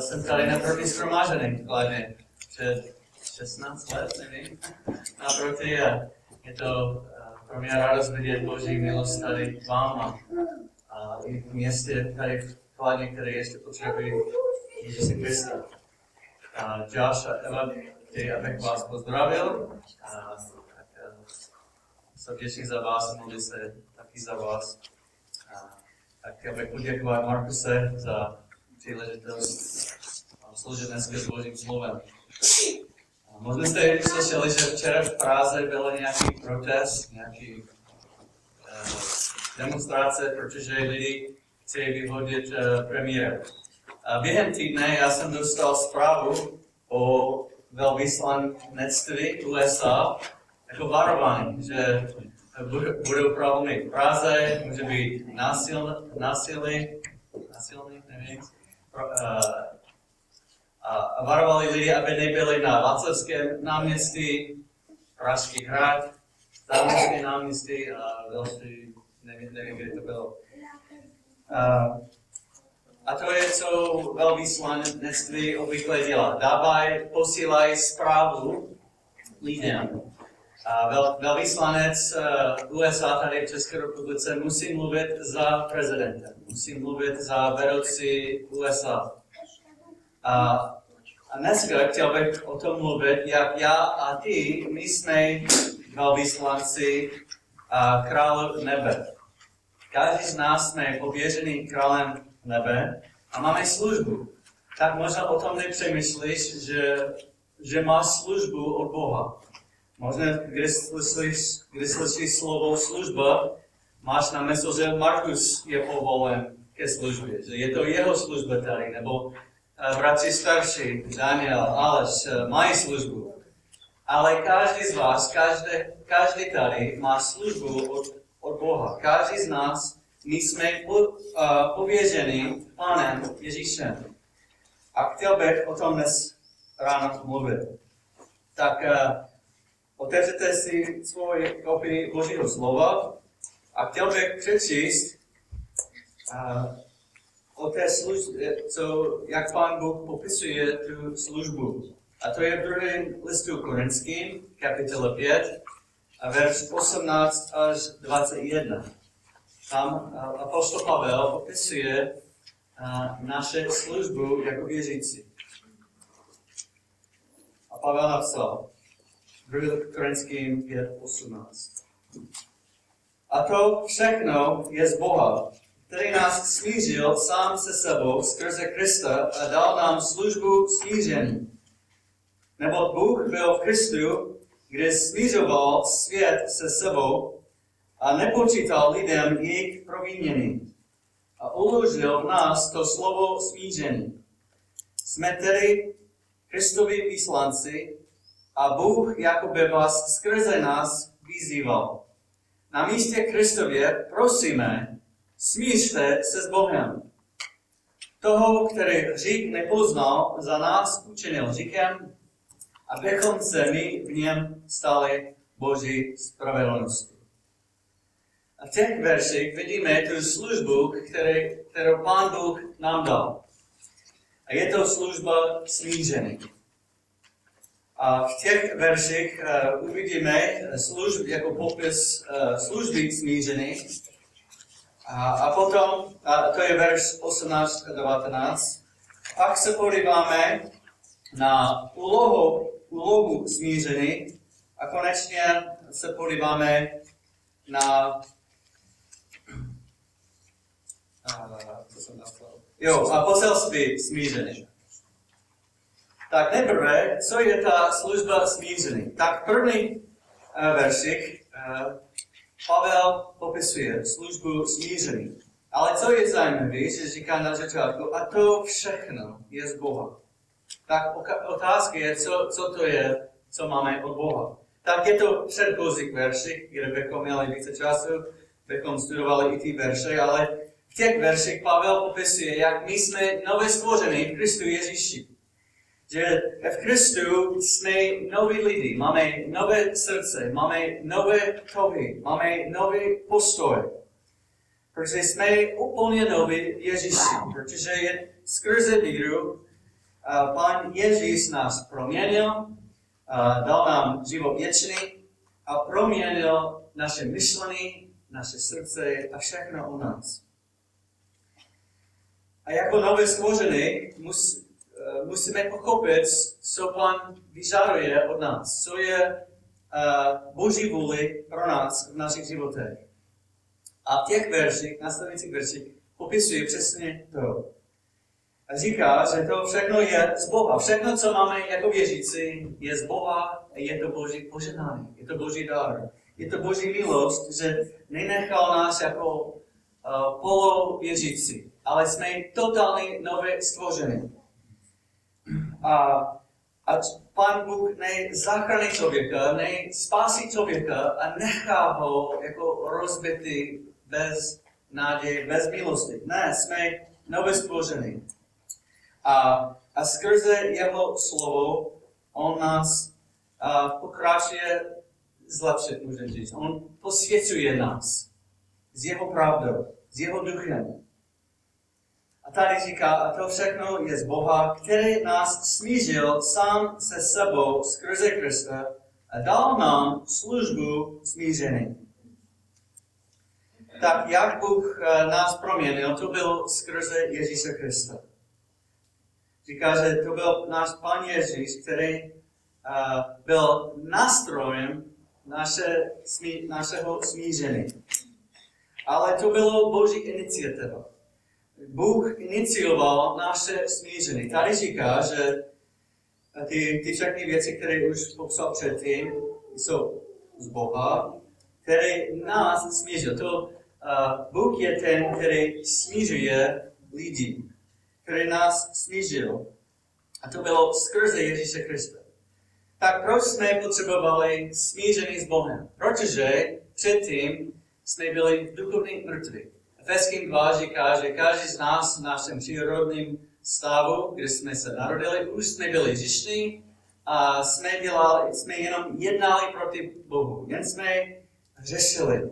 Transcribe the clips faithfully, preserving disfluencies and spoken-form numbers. jsem tady naproti shromážený v kladně před šestnáct let, nevím, naproti a je to pro mě radost vidět Boží milost tady k vám a i v městě tady v Kladně, které ještě potřebují Ježíše Krista. A Josh a Eva, který abych vás pozdravil, a tak jsem vděčný za vás, modlím se taky za vás. A tak já bych poděkoval Markuse za příležitost sloužit dneska s Božím slovem. Možná jste slyšeli, že včera v Praze byl nějaký protest, nějaký uh, demonstrace, protože lidi chtějí vyhodit uh, premiéra. A během týdne já jsem dostal zprávu o velvyslanectví U S A jako varování, že budou problémy v Praze, může být násil, násilí, násilí, nevím, pro, uh, a varovali lidi, aby nebyli na Václavském náměstí, Pražský hrad, Zámecké náměstí a další, nevím, nevím, kde to bylo. A, a to je, co velvyslanectví obvykle dělá. Dávají, posílají zprávu lidem. A vel, velvyslanec U S A tady v České republice musí mluvit za prezidentem, musí mluvit za vedoucí U S A. A dneska chtěl bych o tom mluvit, jak já a ty, my jsme velvyslanci krále nebe. Každý z nás jsme pověřený králem nebe a máme službu. Tak možná o tom nepřemýšlíš, že, že máš službu od Boha. Možná, když slyšíš, když slyšíš slovo služba, máš na mysli, že Markus je povolen ke službě, že je to jeho služba tady, nebo bratři starší, Daniel, Aleš, mají službu. Ale každý z vás, každý, každý tady má službu od, od Boha. Každý z nás, my jsme po, uh, pověřeni Pánem Ježíšem. A chtěl bych o tom dnes ráno mluvit. Tak uh, otevřete si svoje kopii Božího slova a chtěl bych přečíst uh, o té službě, co, jak Pán Bůh popisuje tu službu. A to je v druhém listu Korinským, kapitola pět, a verš osmnáct až dvacet jedna. Tam apoštol Pavel popisuje a, naše službu jako věřící. A Pavel napsal druhém Korinským pět osmnáct. A to všechno je z Boha, který nás smířil sám se sebou skrze Krista a dal nám službu smíření. Neboť Bůh byl v Kristu, kde smířoval svět se sebou a nepočítal lidem jejich provinění. A uložil v nás to slovo smíření. Jsme tedy Kristovi vyslanci a Bůh jakoby vás skrze nás vyzýval. Na místě Kristově prosíme, smířte se s Bohem. Toho, který hřích nepoznal, za nás učinil hříchem, abychom se my v něm stali Boží spravedlností. A v těch verších vidíme tu službu, který, kterou Pán Bůh nám dal. A je to služba smíření. A v těch verších uh, uvidíme služb, jako popis uh, služby smíření. A, a potom, a to je verš osmnáct a devatenáct, pak se podíváme na úlohu, úlohu smíření a konečně se podíváme na... A, co jsem jo, a poselství smíření. Tak nejprve, co je ta služba smíření? Tak první veršik, Pavel popisuje službu smíření. Ale co je zajímavé, že říká na začátku, a to všechno je z Boha. Tak otázka je, co, co to je, co máme od Boha. Tak je to předchozí veršik, kde bychom měli více času, bychom studovali i ty verše, ale v těch verších Pavel popisuje, jak my jsme nově stvořeni v Kristu Ježíši. Že v Kristu jsme noví lidi, máme nové srdce, máme nové touhy, máme nový postoj. Protože jsme úplně noví Ježíši, protože je skrze víru Pán Ježíš nás proměnil, dal nám život věčný a proměnil naše myšlení, naše srdce a všechno u nás. A jako nově stvořený mus, musíme pochopit, co Pán vyžaduje od nás, co je uh, Boží vůli pro nás v našich životech. A v těch verších, následujících verších, popisuje přesně to. A říká, že to všechno je z Boha. Všechno, co máme jako věřící, je z Boha, je to Boží požehnání, je to Boží dar. Je to Boží milost, že nenechal nás jako uh, polověřící, ale jsme totálně nově stvořeni. A ať Pán Bůh nezachrání člověka, nespásí člověka a nechá ho jako rozbitý bez naděje, bez milosti. Ne, jsme nově stvořeni. A, a skrze jeho slovo on nás a, pokračuje zlepšit, můžeme říct. On posvěcuje nás s jeho pravdou, s jeho duchem. A tady říká, a to všechno je z Boha, který nás smířil sám se sebou skrze Krista a dal nám službu smíření. Tak jak Bůh nás proměnil, to bylo skrze Ježíše Krista. Říká, že to byl náš Pán Ježíš, který uh, byl nástrojem naše, smí, našeho smíření. Ale to bylo Boží iniciativa. Bůh inicioval naše smíření. Tady říká, že ty, ty všechny věci, které už popsal předtím, jsou z Boha, který nás smířil. To uh, Bůh je ten, který smířuje lidi, který nás smířil. A to bylo skrze Ježíše Krista. Tak proč jsme potřebovali smíření s Bohem? Protože předtím jsme byli duchovní mrtví. Efeským dva říká, že každý z nás v našem přírodním stavu, kdy jsme se narodili, už jsme byli hříšní a jsme, dělali, jsme jenom jednali proti Bohu, jen jsme hřešili.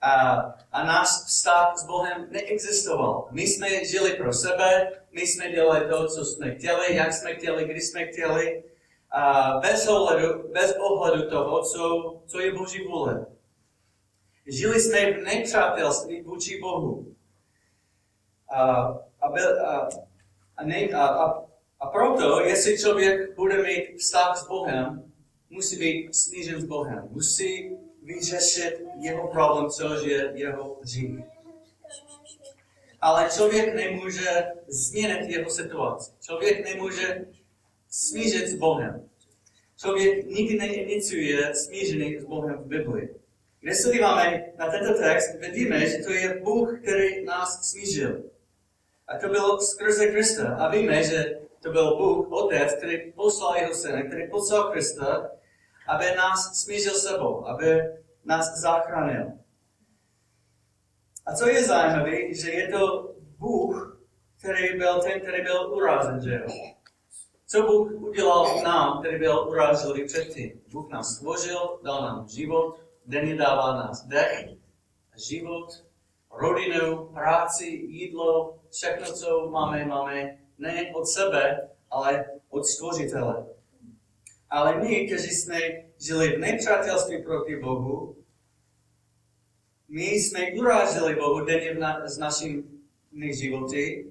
A, a náš vztah s Bohem neexistoval. My jsme žili pro sebe, my jsme dělali to, co jsme chtěli, jak jsme chtěli, kdy jsme chtěli, a bez ohledu, bez ohledu toho, co, co je Boží vůle. Žili jsme v nepřátelství vůči Bohu. A, a, byl, a, a, ne, a, a, a proto, jestli člověk bude mít vztah s Bohem, musí být smířen s Bohem. Musí vyřešit jeho problém, což je jeho hřích. Ale člověk nemůže změnit jeho situaci. Člověk nemůže smířit s Bohem. Člověk nikdy neiniciuje smíření s Bohem v Biblii. Když se díváme na tento text, vidíme, že to je Bůh, který nás smířil. A to bylo skrze Krista. A víme, že to byl Bůh, Otec, který poslal jeho syna, který poslal Krista, aby nás smířil sebou, aby nás zachránil. A co je zajímavé, že je to Bůh, který byl ten, který byl urazen, že jo? Co Bůh udělal nám, který byl uražený předtím? Bůh nás stvořil, dal nám život, denně dává nás dech, život, rodinu, práci, jídlo, všechno, co máme, máme ne od sebe, ale od Stvořitele. Ale my, kteří jsme žili v nepřátelství proti Bohu, my jsme uražili Bohu denně na, z naším životy,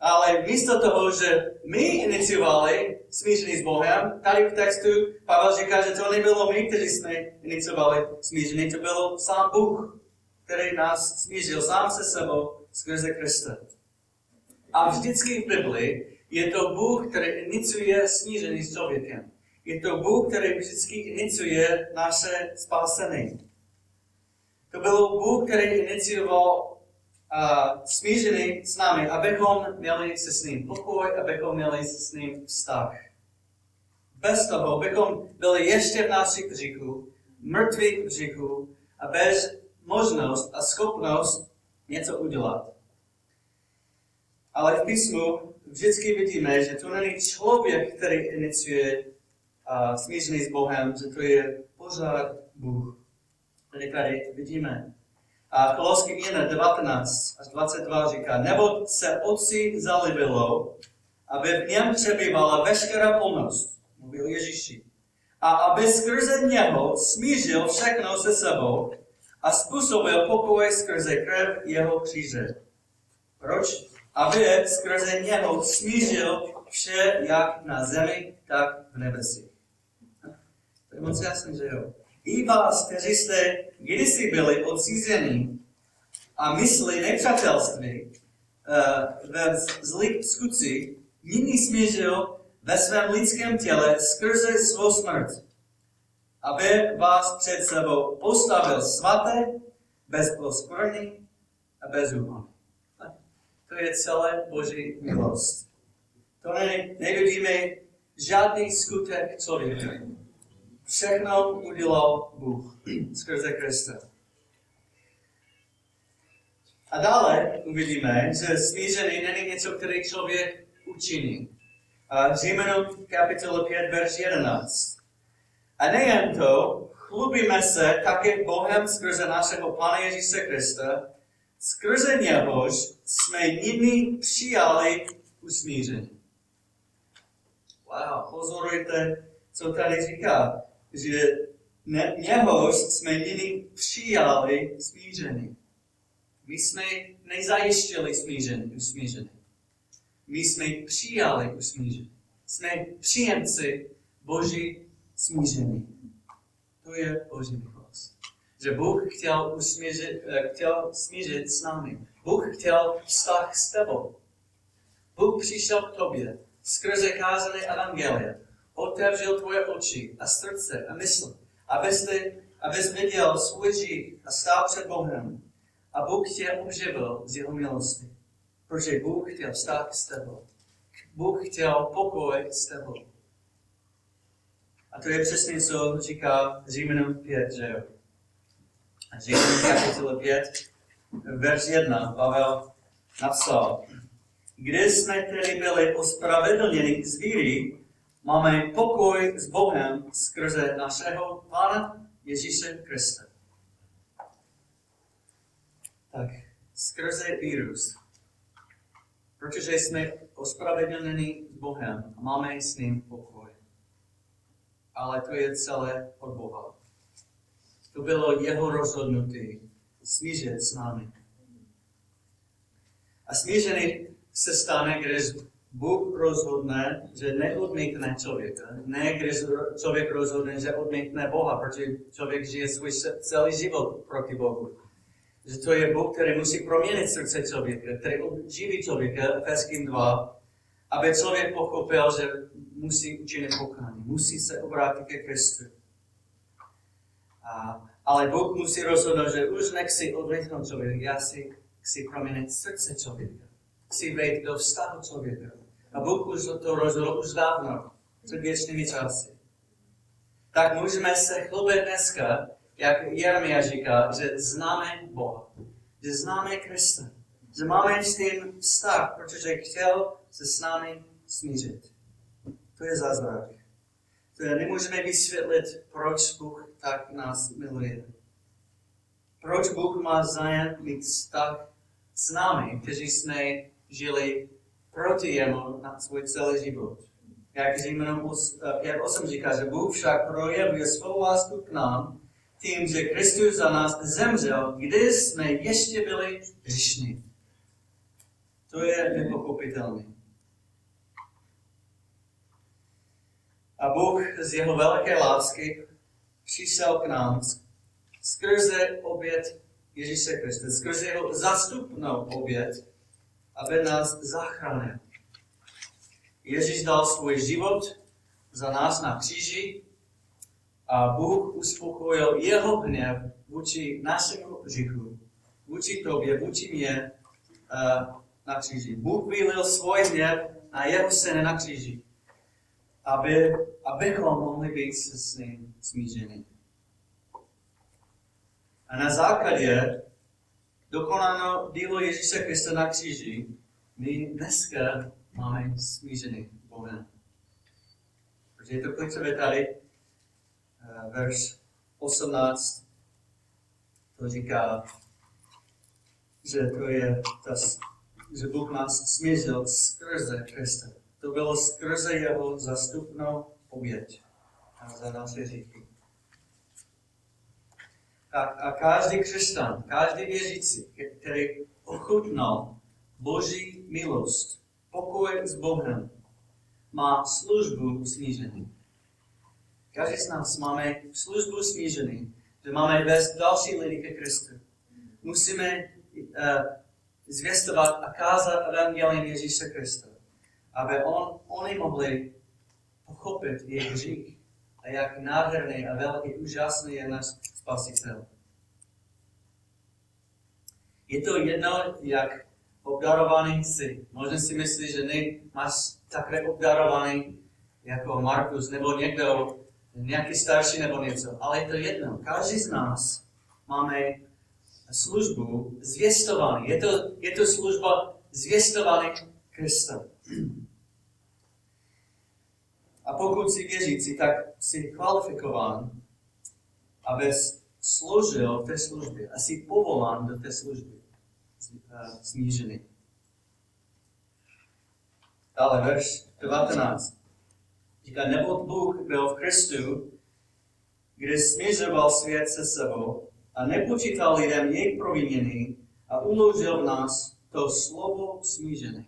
ale místo toho, že my iniciovali smíření s Bohem, tady v textu Pavel říká, že to nebylo my, kteří jsme iniciovali smíření, to byl sám Bůh, který nás smířil sám se sebou skrze Krista. A vždycky v Biblii je to Bůh, který iniciuje smíření s člověkem. Je to Bůh, který vždycky iniciuje naše spásení. To byl Bůh, který inicioval a smířený s námi, abychom měli se s ním pokoj, abychom měli se s ním vztah. Bez toho bychom byli ještě v našich hříchů, mrtvých hříchů a bez možnost a schopnost něco udělat. Ale v písmu vždycky vidíme, že to není člověk, který iniciuje uh, smířený s Bohem, že to je pořád Bůh, který tady vidíme. A Koloským jedna, devatenáct až dvacet dva říká, nebo se otci zalíbilo, aby v něm přebývala veškerá plnost, mluvil Ježíši, a aby skrze něho smířil všechno se sebou a způsobil pokoj skrze krev jeho kříže. Proč? Aby skrze něho smířil vše jak na zemi, tak v nebesi. To je moc jasný, že jo. I vás, kteří jste kdysi byli odcizeni a myslí nepřátelství uh, ve zlých skutcích, nyní smířil ve svém lidském těle skrze svou smrt, aby vás před sebou postavil svaté, bezposkvrněné a bezúhonné. To je celé Boží milost. To ne, nevidíme žádný skutek člověka. Všechno udělal Bůh skrze Krista. A dále uvidíme, že smíření není něco, který člověk učiní. Římanům kapitola pět, verš jedenáct. A nejen to, chlubíme se také Bohem skrze našeho Pána Ježíše Krista, skrze něhož jsme nyní přijali usmíření. Wow, pozorujte, co tady říká, že ne, něhož jsme nyní přijali smíření. My jsme nezajištěli smíření, usmíření. My jsme přijali usmíření. Jsme příjemci Boží smíření. To je Boží milost. Že Bůh chtěl usmířit, chtěl smířit s námi. Bůh chtěl vztah s tebou. Bůh přišel k tobě skrze kázané evangelia. Otevřel tvoje oči a srdce a mysl, abyste, abys viděl svůj hřích a stál před Bohem. A Bůh tě obživil z jeho milosti. Protože Bůh chtěl vztah s tebou. Bůh chtěl pokoj s tebou. A to je přesně, co říká Římanům pět, že jo? Římanům kapitola pět, verš jedna, Pavel napsal. Kde jsme tedy byli ospravedlněni z víry, máme pokoj s Bohem skrze našeho Pána Ježíše Krista. Tak, skrze vírus. Protože jsme ospravedlněni Bohem a máme s ním pokoj. Ale to je celé od Boha. To bylo jeho rozhodnutí smířit s námi. A smířený se stane, když Bůh rozhodne, že neodmítne člověka. Ne, když člověk rozhodne, že odmítne Boha, protože člověk žije svůj celý život proti Bohu. Že to je Bůh, který musí proměnit srdce člověka, který obživí člověka, Efeským dva, aby člověk pochopil, že musí učinit pokání, musí se obrátit ke Kristu. A, ale Bůh musí rozhodnout, že už nechci odmítnout člověka, já si chci proměnit srdce člověka, chci vejít do vztahu člověka. A Bůh už to rozhodl už dávno, před věčnými časy. Tak můžeme se chlubit dneska, jak Jeremia říká, že známe Boha, že známe Krista, že máme s tím vztah, protože chtěl se s námi smířit. To je zázrak. To je, nemůžeme vysvětlit, proč Bůh tak nás miluje. Proč Bůh má zájem mít vztah s námi, kteří jsme žili proti jemu na svůj celý život. Jak Římanům pět osm říká, že Bůh však projevuje svou lásku k nám, tím, že Kristus za nás zemřel, kdy jsme ještě byli hříšní. To je nepochopitelné. A Bůh z jeho velké lásky přišel k nám skrze oběť Ježíše Krista, skrze jeho zástupnou oběť, aby nás zachránil. Ježíš dal svůj život za nás na kříži, a Bůh uspokojil jeho hněv vůči našemu hříchu, vůči tobě, vůči mě na kříži. Bůh vylil svůj hněv na jeho syna na kříži, aby, abychom mohli být s ním smířeni. A na základě dokonaného dílu Ježíše Krista na kříži, my dneska máme smířený Bohem. Protože je to klíčové tady. Verš osmnáct to říká, že to je, to, že Bůh nás smířil skrze Krista. to bylo skrze jeho zastupnou oběť a za naše hříchy. A, a každý křesťan, každý věřící, který ochutnal Boží milost, pokoj s Bohem, má službu snížení. Každý z nás máme službu snížení, že máme vést další lidi ke Kristu. Musíme uh, zvěstovat a kázat evangelium Ježíše Krista, aby on, oni mohli pochopit jejich hřích a jak nádherný a velký úžasný je náš Spasitel. Je to jedno, jak obdarovaný jsi. Možná si myslíš, že nemáš takhle obdarovaný jako Markus nebo někdo, nějaký starší nebo něco, ale je to jedno. Každý z nás máme službu zvěstování. Je to, je to služba zvěstování Krista. A pokud jsi věřící, tak jsi kvalifikován, aby složil v té službě a jsi povolán do té služby snížený. Dále verš devatenáct. Říká, nebo Bůh byl v Kristu, kde směřoval svět se sebou a nepočítal lidem jejich provinění a uložil v nás to slovo smížené.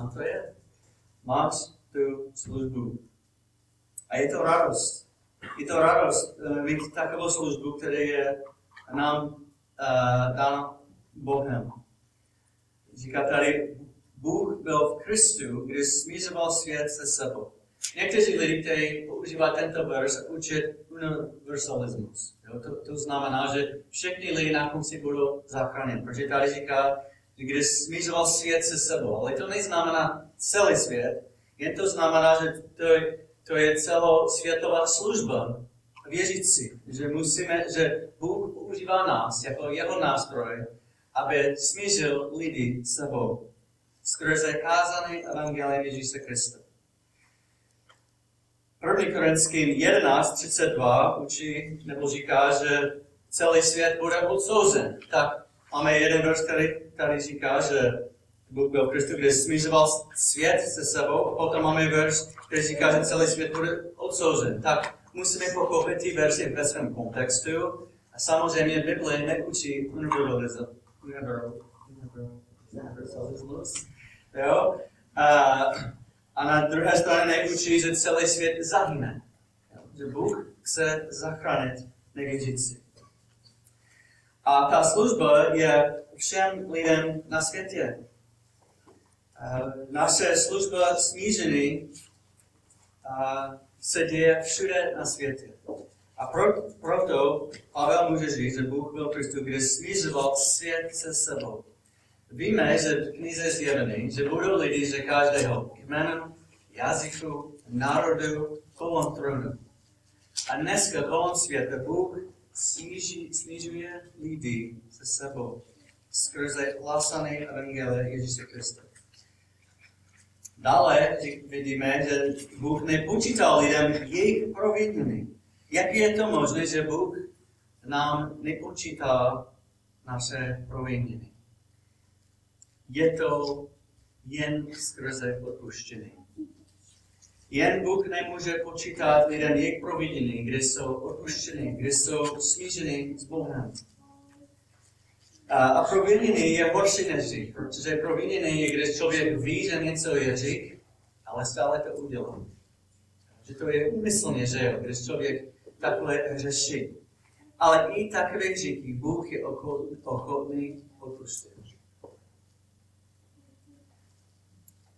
A to je, máš tu službu. A je to radost. Je to radost mít takovou službu, která je nám uh, dána Bohem. Říká tady, Bůh byl v Kristu, když smířoval svět se sebou. Někteří lidé, kteří používají tento verš, učí universalismus. To, to znamená, že všechny lidi na konci budou zachráněni. Protože tady říká, že když smířoval svět se sebou. Ale to neznamená celý svět, jen to znamená, že to, to je celosvětová služba. Věřit si, že musíme, že Bůh používá nás jako jeho nástroj, aby smířil lidi sebou. Skrze kázané evangelium Ježíše Krista. první. Korinským jedenáct třicet dva učí, nebo říká, že celý svět bude odsouzen. Tak máme jeden verš, který tady říká, že Bůh byl Kristu, kde smířoval svět se sebou, a potom máme verš, který říká, že celý svět bude odsouzen. Tak musíme pochopit ty verše ve svém kontextu. A samozřejmě Bible neučí univerzalismus. univerzalismus. Jo? A, a na druhé straně neučí, že celý svět zahyne. Že Bůh chce zachránit nevěřící. A ta služba je všem lidem na světě. A naše služba smíření se děje všude na světě. A pro, proto Pavel může říct, že Bůh byl Kristu, kde smířoval svět se sebou. Víme, že v knize Zjevení, že budou lidi ze každého kmenu, jazyku, národu, kolem trůnu. A dneska kolem světa Bůh sniží, snižuje lidi se sebou skrze hlasané evangelie Ježíše Krista. Dále vidíme, že Bůh nepočítal lidem jejich provinění. Jak je to možné, že Bůh nám nepočítá naše provinění? Je to jen skrze odpuštění. Jen Bůh nemůže počítat lidem jejich provinění, kde jsou odpuštěni, kde jsou smířeni s Bohem. A, a provinění je horší než hřích, protože provinění je, když člověk ví, že něco je hřích, ale stále to udělá. Že to je úmyslně, že jo, když člověk takhle hřeší. Ale i takové hříchy Bůh je ochotný odpustit.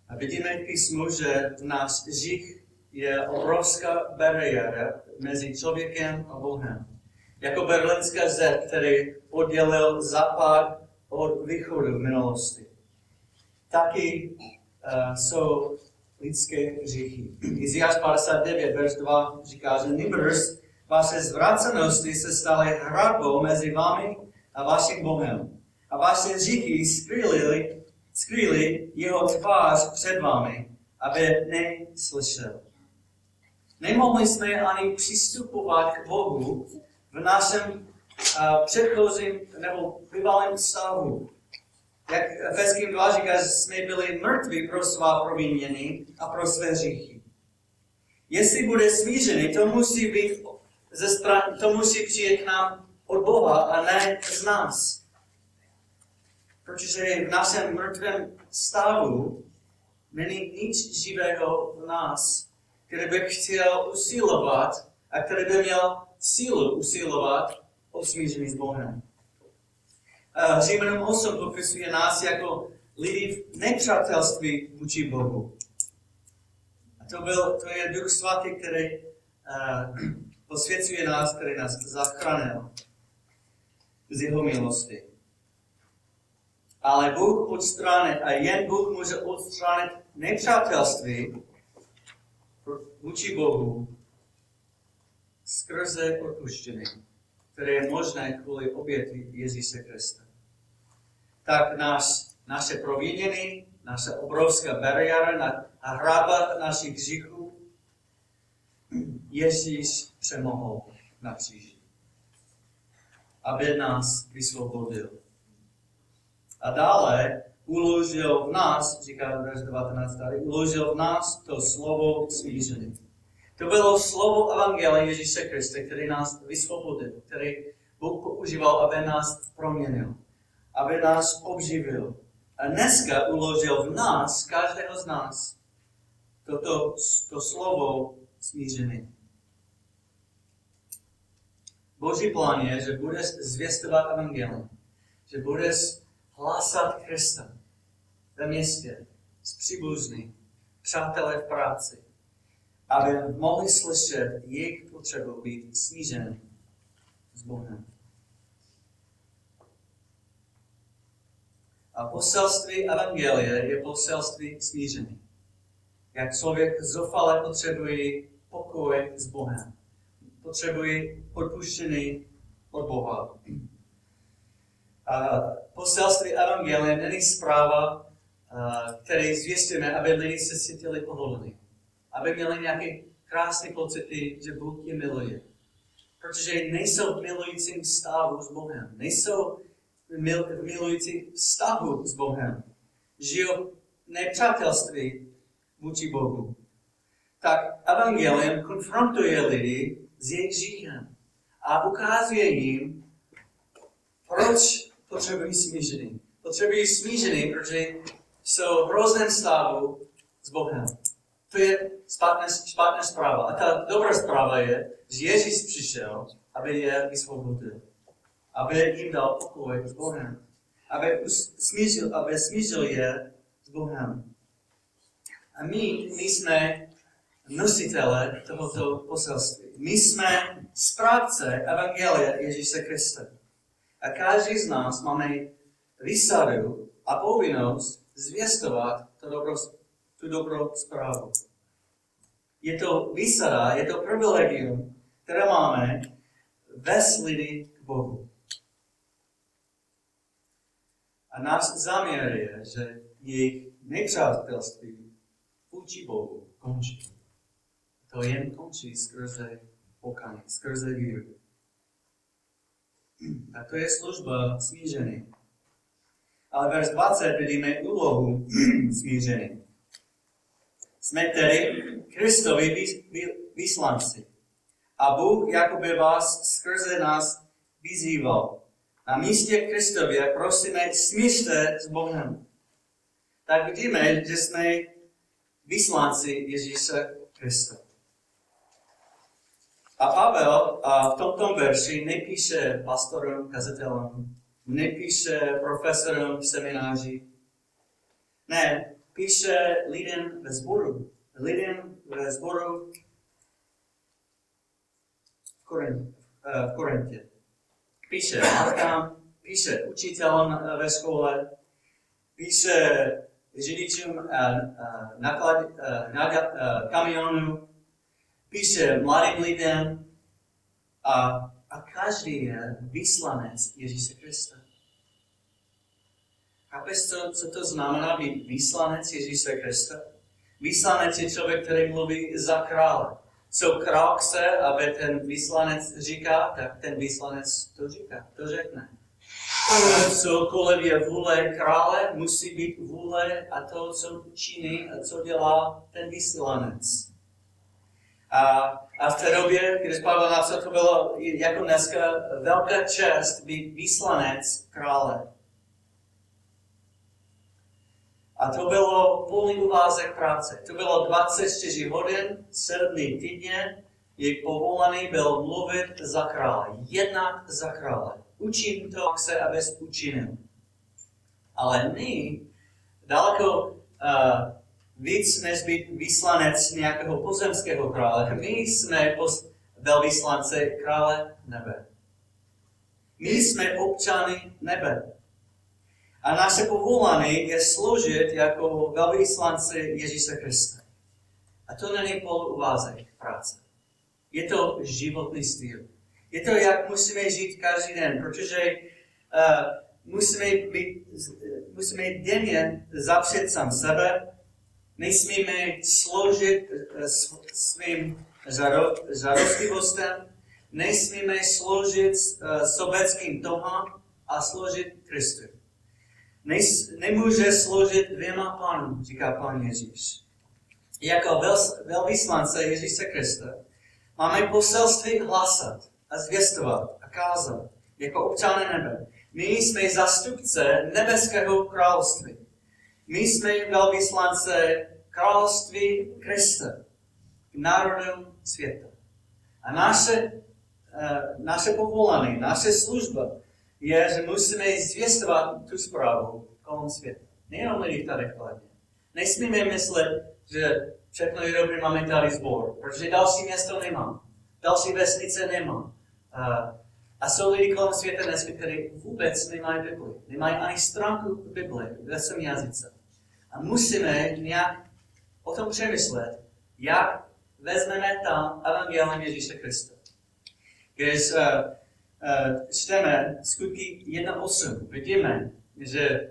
A vidíme v písmu, že náš hřích je obrovská bariéra mezi člověkem a Bohem. Jako berlínská zeď, který oddělil západ od východu v minulosti. Taky uh, jsou lidské hříchy. Izajáš padesát devět, verš dva říká, že nýbrž vaše zvracenosti se staly hradbou mezi vámi a vaším Bohem. A vaše hříchy skrýly skrýli jeho tvář před vámi, aby neslyšel. Nemohli jsme ani přistupovat k Bohu v našem uh, předchozím nebo bývalém stavu. jak Efeským dva říká, že jsme byli mrtví pro svá provinění a pro své hříchy. Jestli bude smířený, to musí být ze strany, to musí přijít k nám od Boha a ne z nás. Protože v našem mrtvém stavu není nic živého v nás, který by chtěl usilovat a který by měl sílu usilovat o smíření s Bohem. Římanům osm popisuje nás jako lidi v nepřátelství vůči Bohu. A to, byl, to je Duch Svatý, který uh, posvěcuje nás, který nás zachránil z jeho milosti. Ale Bůh odstránit a jen Bůh může odstránit nepřátelství vůči Bohu skrze odpuštění, které je možné kvůli oběti Ježíše Krista. Tak naš, naše provinění, naše obrovská bariéra a hraba našich hříchů Ježíš přemohl na kříži, aby nás vysvobodil. A dále uložil v nás, říká verš devatenáct, tady, uložil v nás to slovo smíření. To bylo slovo evangelia Ježíše Krista, který nás vysvobodil, který Bůh používal, aby nás proměnil, aby nás obživil. A dneska uložil v nás, každého z nás, toto to slovo smíření. Boží plán je, že budeš zvěstovat evangelium, že budeš hlásat Krista ve městě, s příbuzný, přátelé v práci, aby mohli slyšet jejich potřebu být snížen s Bohem. A poselství evangelie je poselství snížení. Jak člověk zoufale potřebuje pokoj s Bohem. Potřebuje odpuštění od Boha. A poselství evangelie není zpráva, které zvěstíme, aby lidi se cítili pohodlní. Aby měli nějaké krásné pocity, že Bůh je miluje. Protože nejsou v milujícím stavu s Bohem. Nejsou v milujícím vztahu s Bohem. Žijou nepřátelství vůči Bohu. Tak evangelium konfrontuje lidi s jejich hříchem a ukazuje jim, proč potřebují smíření. Potřebují smíření, protože jsou v hrozném stavu s Bohem. To je špatná, špatná zpráva. A ta dobrá zpráva je, že Ježíš přišel, aby je vysvobodil. Aby jim dal pokoj s Bohem. Aby smířil, aby smířil je s Bohem. A my, my jsme nositele tohoto poselství. My jsme správce evangelia Ježíše Krista. A každý z nás máme výsadu a povinnost zvěstovat to dobrou tu dobrou zprávu. Je to výsada, je to privilegium, které máme vést lidi k Bohu. A náš záměr je, že jejich nepřátelství vůči Bohu končí. To jen končí skrze pokání, skrze víru. A to je služba smíření. Ale verš dvacet vidíme úlohu smíření. Jsme tedy Kristovi vyslanci. A Bůh jakoby vás skrze nás vyzýval. Na místě Kristově prosíme, smířte s Bohem. Tak vidíme, že jsme vyslanci Ježíše Krista. A Pavel a v tomto verši nepíše pastorům, kazatelům, nepíše profesorům v semináři. Ne. Píše lidem ve sboru, lidem ve sboru v Korintě. Píše matkám, píše učitelům ve škole, píše řidičům kamionu, píše mladým lidem a, a každý je vyslanec Ježíše Krista. Chápeš, co, co to znamená být vyslanec Ježíše Krista? Vyslanec je člověk, který mluví za krále. Co král chce, aby ten vyslanec říká, tak ten vyslanec to říká, to řekne. Cokoliv je vůle krále, musí být vůle a to, co činí a co dělá ten vysílanec. A, a v té době, když Pavel napsal, to bylo jako dneska velká čest být vyslanec krále. A to bylo plný úvazek práce. To bylo dvacet čtyři hodin, sedm dní týdně, jejich povolaný byl mluvit za krále, jednat za krále. Učím to, jak se abys učinil. Ale my, daleko uh, víc než být vyslanec nějakého pozemského krále, my jsme velvyslance krále nebe. My jsme občany nebe. A naše povolání je sloužit jako velvyslance Ježíše Krista. A to není polouvázek práce. Je to životní styl. Je to, jak musíme žít každý den, protože uh, musíme, být, musíme denně zapřít sám sebe, nesmíme sloužit uh, svým žaro, žarostivostem, nesmíme sloužit uh, sobeckým tohám a sloužit Kristu. Nes, nemůže sloužit dvěma pánům, říká Pán Ježíš. Jako vel, velvyslance Ježíše Krista máme poselství hlasat a zvěstovat a kázat jako občané nebe. My jsme zastupce nebeského království. My jsme velvyslance království Krista k národům světa. A naše, naše povolání, naše služba je, že musíme zvěstovat tu zprávu kolem světa. Nejenom lidí tady hlavně. Nesmíme myslet, že všechno je dobré, máme tady sbor, protože další město nemám. Další vesnice nemá. Uh, a jsou lidi kolem světa dneska, kteří vůbec nemají Bibli. Nemají ani stránku Bibli ve svém jazyce. A musíme nějak o tom přemyslet, jak vezmeme tam evangelium Ježíše Krista. Když uh, uh, čteme Skutky jedna osm, vidíme, že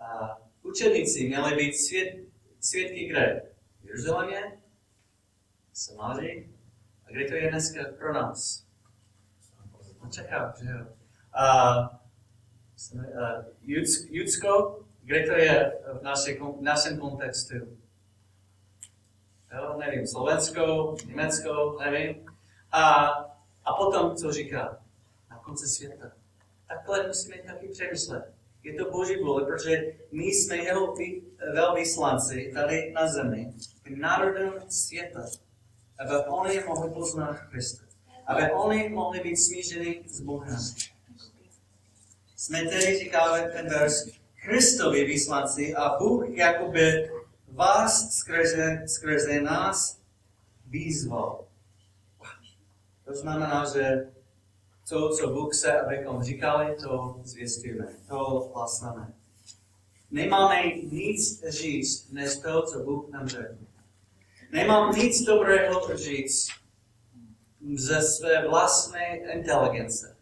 uh, učedníci měli být svět, svědky kde? V Jeruzalémě? V Samárii? A kde to je dneska pro nás? No Čechách, že jo. Judsko, kde to je v, naši, v našem kontextu? Jo, nevím, Slovensko, Německo, nevím. A, a potom, co říká? Na konci světa. Takhle musíme taky přemýšlet. Je to Boží vůle, protože my jsme jeho velvyslanci tady na zemi, národem světa. Aby oni mohli poznat Krista. Aby oni mohli být smířeni s Bohem. Jsme tedy říkali ten verš Kristovi vyslanci a Bůh jakoby vás skrze, skrze nás vyzval. To znamená, že to, co Bůh se, abychom říkali, to zvěstíme, to hlasíme. Nemáme nic říct, než to, co Bůh nám řekl. Nemám nic dobrého říct ze své vlastní inteligence.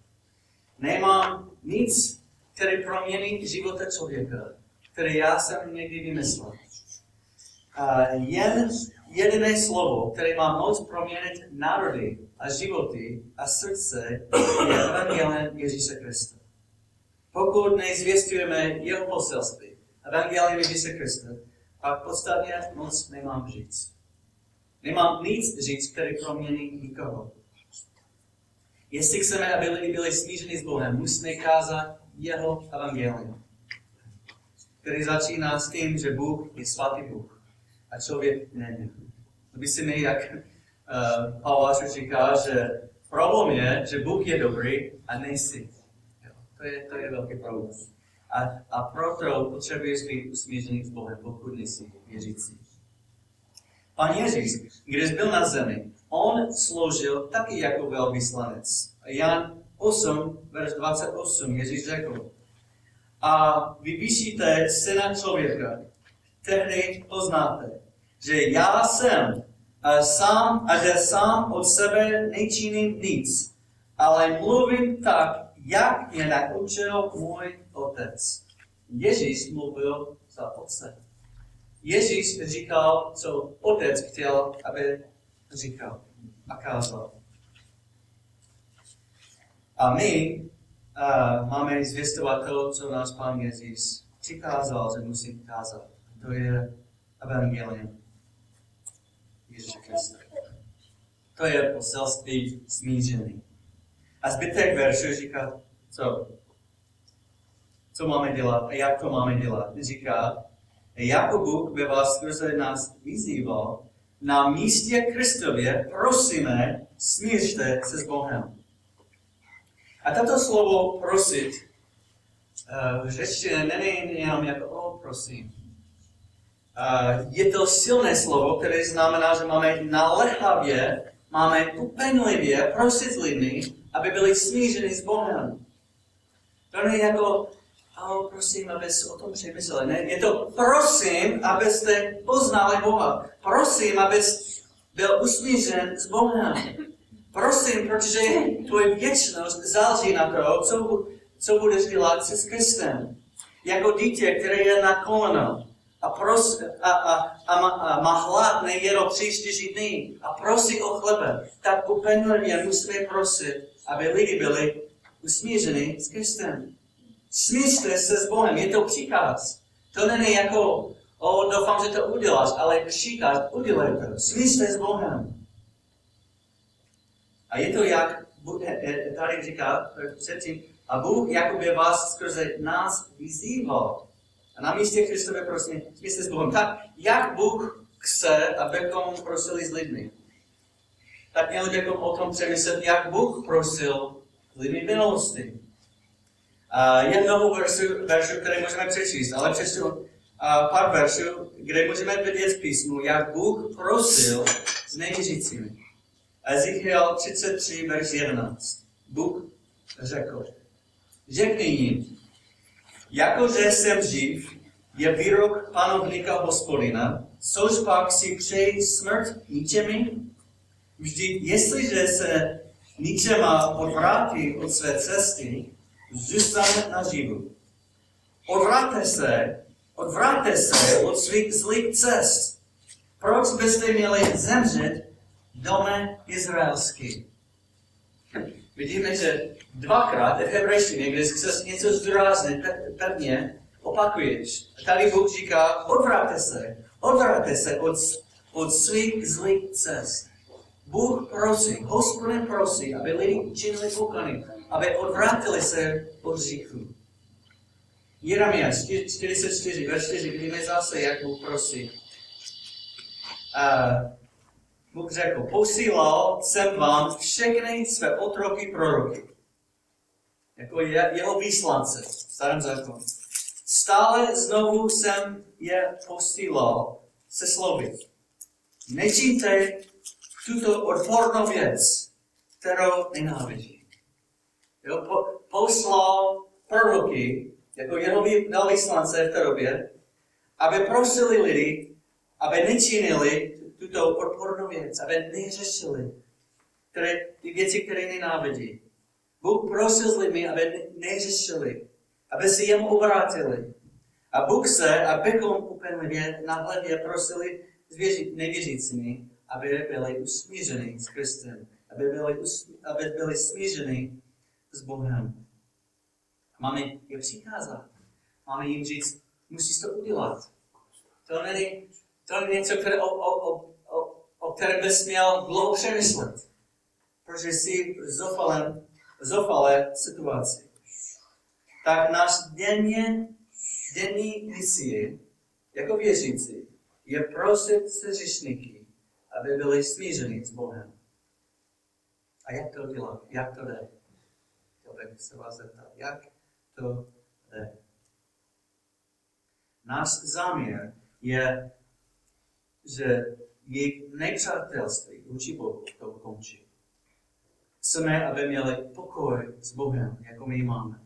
Nemám nic, který promění života člověka, který já jsem někdy vymyslel. A jen jediné slovo, které má moc proměnit národy a životy a srdce, je evangelium Ježíše Krista. Pokud nezvěstujeme jeho poselství, evangelium Ježíše Krista, pak podstatně moc nemám říct. Nemám nic říct, který promění nikoho. Jestli chceme, aby lidi byli smířeni s Bohem, musíme kázat jeho evangelium, který začíná s tím, že Bůh je svatý Bůh a člověk není. Myslím, jak uh, Pavel říká, že problém je, že Bůh je dobrý a nejsi. To je, to je velký problém. A, a proto potřebuješ být smířený s Bohem, pokud nejsi věřící. Pan Ježíš, když byl na zemi, on sloužil taky jako velvyslanec. Jan osm, verš dvacet osm, Ježíš řekl: a vy vyšíte syna člověka, tehdy poznáte, že já jsem a, sám, a že sám od sebe nečiním nic, ale mluvím tak, jak mě naučil můj otec. Ježíš mluvil za otce. Ježíš říkal, co otec chtěl, aby říkal a kázal. A my uh, máme zvěstovat to, co nás Pán Ježíš přikázal, že musí kázat. To je evangelium Ježíše Krista. To je poselství smíření. A zbytek verše říká, co? Co máme dělat a jak to máme dělat? Říká, jako Bůh by vás skrze nás vyzýval, na místě Kristově prosíme, smířte se s Bohem. A tato slovo prosit v řečtině není jenom jako o prosím. Je to silné slovo, které znamená, že máme naléhavě, máme upenlivě prosit lidmi, aby byli smířeni s Bohem. To není jako ale prosím, abyste o tom přemysleli. Ne, je to prosím, abyste poznali Boha. Prosím, abyste byl usmířen s Bohem. Prosím, protože tvoje věčnost záleží na to, co, co budeš dělat se s Kristem. Jako dítě, které je na koleno a, pros, a, a, a, má, a má hlad nejenom tři, čtyři dny a prosí o chlebe, tak upenlivě musíme prosit, aby lidi byli usmířeni s Kristem. Smířte se s Bohem, je to příkaz. To není jako, o, doufám, že to uděláš, ale příkaz, udělej to. Smířte s Bohem. A je to jak, tady říká předtím, a Bůh jakoby vás skrze nás vyzýval. A na místě Kristově prosím, smířte s Bohem. Tak jak Bůh chce, abychom prosili s lidmi? Tak měli bychom o tom přemyslet, jak Bůh prosil lidmi v minulosti. Uh, je mnoho veršů, které můžeme přečíst, ale přečtu uh, pár veršů, kde můžeme vidět z písmu, jak Bůh prosil s nevěřícími. Ezechiel třicet tři, verš jedenáct. Bůh řekl, řekni jim, jakože jsem živ, je výrok panovníka Hospodina, což pak si přeji smrt ničemi? Vždyť jestliže se ničema odvrátí od své cesty, zůstane naživu. Odvráťte se, odvráťte se od svých zlých cest. Proč byste měli zemřet, dome izraelský? Vidíme, že dvakrát v hebrejštině, když chceš něco zdůraznit pevně, opakuješ. A tady Bůh říká, odvráťte se, odvráťte se od, od svých zlých cest. Bůh prosí, Hospodin prosí, aby lidi činili pokání, aby odvrátili se od hříchu. Jeremiáš čtyřicet čtyři, verš čtyři, vidíme zase, jak Bůh prosí. Uh, Bůh řekl, posílal jsem vám všechny své otroky proroky, jako je, jeho výslance v starém zákoně. Stále znovu jsem je posílal se slovy. Nečiňte tuto odpornou věc, kterou nenávidí. Jo, po, poslal proroky, jako jeho velvyslance v té době, aby prosili lidi, aby nečinili tuto odpornou věc, aby neřešili které, ty věci, které nenávidí. Bůh prosil s lidmi, aby neřešili, aby se jim obrátili. A Bůh se, abychom úplně nahledě prosili s nevěřícími, aby byli usmířeni s Kristem, aby byli, aby byli smířeni s Bohem. Máme je přikázat. Máme jim říct, musíš to udělat. To není, to není něco, které, o, o, o, o kterém bys měl dlouho přemyslet. Protože jsi v zofalé, zofalé situaci. Tak náš denně, denní misie, jako věřící, je prosit se řešníky, aby byli smířeni s Bohem. A jak to dělat? Jak to jde? Tak se vás zeptat, jak to jde. Náš záměr je, že jejich nepřátelství vůči Bohu to končí. Chceme, aby měli pokoj s Bohem, jako my máme.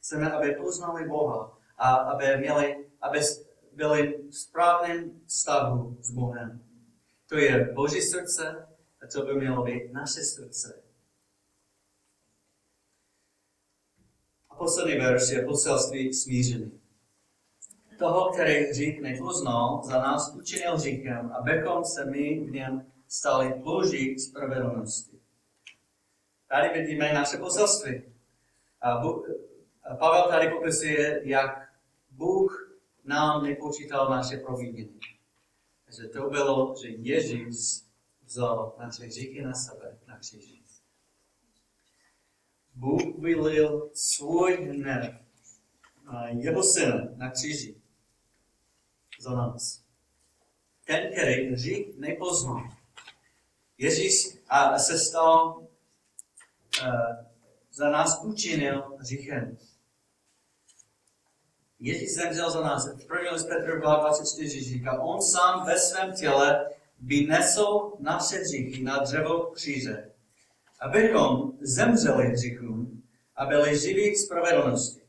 Chceme, aby poznali Boha a aby, měli, aby byli v správném vztahu s Bohem. To je Boží srdce a to by mělo být naše srdce. Poslední verš je poselství smíření. Toho, který hřích nepoznal, za nás učinil hříchem, abychom se my v něm stali Boží spravedlnosti. Tady vidíme naše poselství. Pavel tady popisuje, jak Bůh nám nepočítal naše provinění. Takže to bylo, že Ježíš vzal naše hříchy na sebe, na kříži. Bůh vylil svůj hněv, jeho syna na kříži za nás. Ten, který hřích nepoznal. Ježíš a, se stal a, za nás učinil hříchem. Ježíš zemřel za nás. V první list Petrovi dva dvacet čtyři říká, on sám ve svém těle by nesl naše hříchy na dřevo kříže, abychom zemřeli hříchům a byli živí spravedlnosti.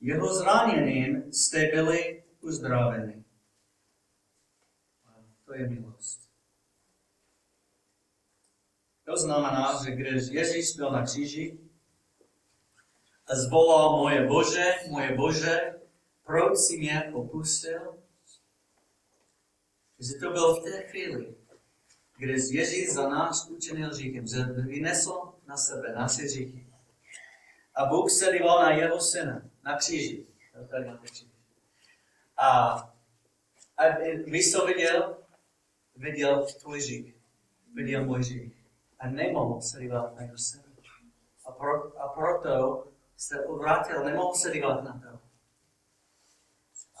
Jeho zraněním jste byli uzdraveni. To je milost. To znamená, že když Ježíš byl na kříži a zvolal moje Bože, moje Bože, proč si mě opustil? Že to bylo v té chvíli, když Ježíš za nás učinil říkem, že vynesl na sebe naše říky. A Bůh se díval na jeho syna, na kříži. A, a víš, co viděl? Viděl tvůj řík, viděl můj řík. A nemohl se dívat na jeho syna. A, pro, a proto se obrátil, nemohl se dívat na to.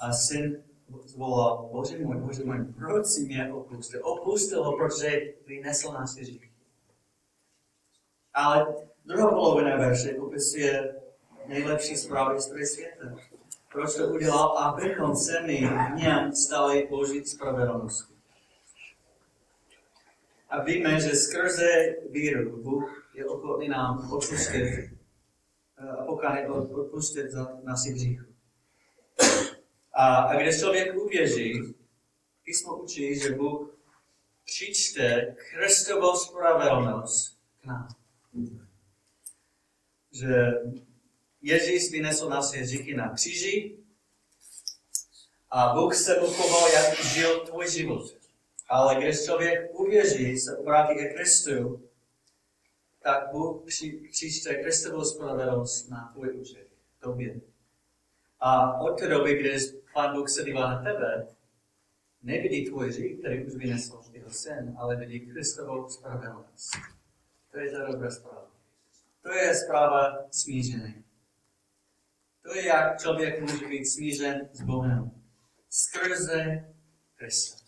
A syn zvolal, Bože můj, Bože můj, proč si mě opustil? Opustil ho, protože vynesl naše říky. Ale druhá polovina verše popisuje nejlepší zprávy z světa. Proč to udělal? Abychom se my v něm stali Boží spravedlností. A víme, že skrze víru Bůh je ochotný nám odpustit a pokáně odpustit za naši hříchy. A, a když člověk uvěří, písmo učí, že Bůh přičte Kristovou spravedlnost k nám. Že Ježíš vynesl naše hříchy na kříži a Bůh se pochoval, jak žil tvůj život. Ale když člověk uvěří, se obrátí ke Kristu, tak Bůh přičte Kristovou spravedlnost na tvůj účet, tobě. A od té doby, když Pán Bůh se dívá na tebe, nevidí tvůj hřích, který už vynesl jeho syn, ale vidí Kristovou spravedlnost. To je ta dobrá zpráva. To je zpráva smířený. To je, jak člověk může být smířen s Bohem. Skrze Krista.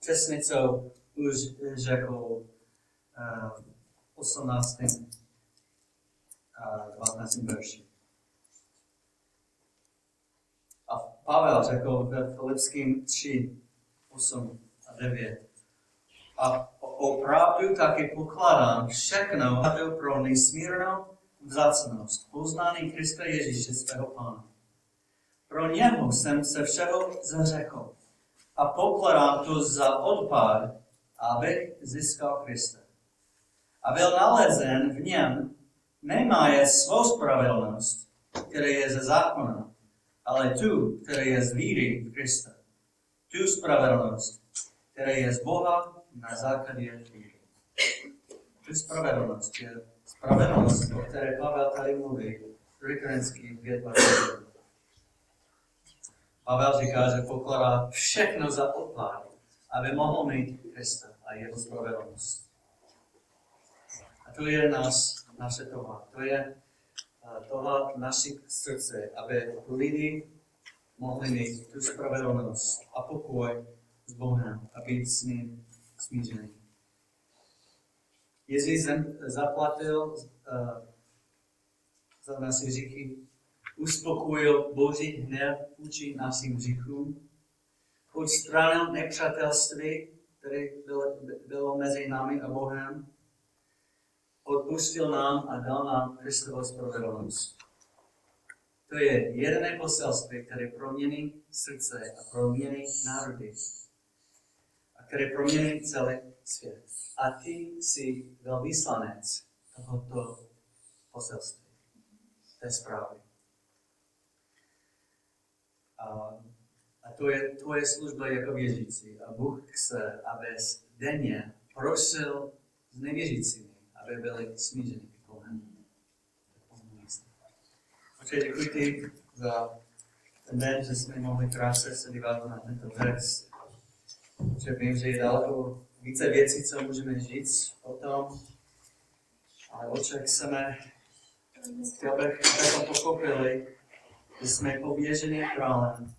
Přesně, co už řekl uh, osmnáctém a dvanáctém verši. A Pavel řekl ve Filipským tři, osm a devět. A opravdu taky pokládám všechno pro nesmírnou vzácnost poznání Krista Ježíše svého Pána. Pro něho jsem se všeho zařekl a pokládám to za odpad, abych získal Krista. A byl nalezen v něm, nemá je svou spravedlnost, která je ze zákona, ale tu, která je z víry Krista. Tu spravedlnost, která je z Boha na základě víry. Tu spravedlnost je spravedlnost, o které Pavel tady mluví, v Korinským pět dvacet jedna. Pavel říká, že pokládá všechno za odpad, aby mohl mít Krista a jeho spravedlnost. A to je nás, naše touha. To je touha našich srdce, aby lidi mohli mít tu spravedlnost a pokoj s Bohem a být s ním smířený. Ježíš zaplatil uh, za naše hříchy, uspokojil Boží hněv vůči našim hříchům, odstranil nepřátelství, které bylo, bylo mezi námi a Bohem, odpustil nám a dal nám Kristovu spravedlnost. To je jediné poselství, které promění srdce a promění národy a které promění celý svět. A ty jsi velvyslanec tohoto poselství, té zprávy. A, a to je tvoje služba jako věřící. A Bůh chce, abys denně prosil s nevěřícími, aby byli smířeni k Bohu. Protože děkuji ti za ten den, že jsme mohli krásně se dívat na tento text. Protože vím, že je daleko více věcí, co můžeme říct o tom. Ale oče, chceme, chtěl bych, abychom pochopili, že jsme pověřeni králem,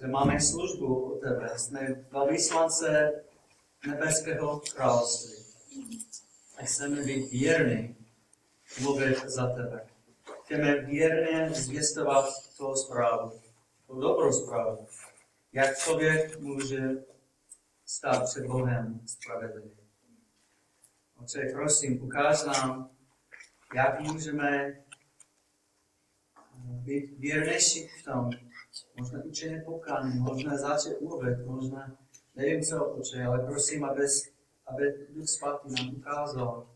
že máme službu u tebe, jsme velvyslance nebeského království. A chceme být věrní, mluvit za tebe. Chceme věrně zvěstovat tu zprávu, tu dobrou zprávu, jak člověk může stát před Bohem spravedlivě. Otče, prosím, ukáž nám, jak můžeme být věrnější v tom. Možná učinit pokání, možná začít mluvit, možná nevím co, Otče, ale prosím, aby, aby Duch Svatý nám ukázal,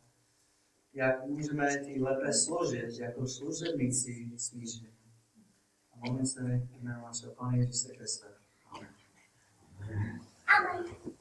jak můžeme ti lépe složit, jako služebníci smíře. A modlím se jménem našeho Pána Ježíše Krista. Amen. Amen.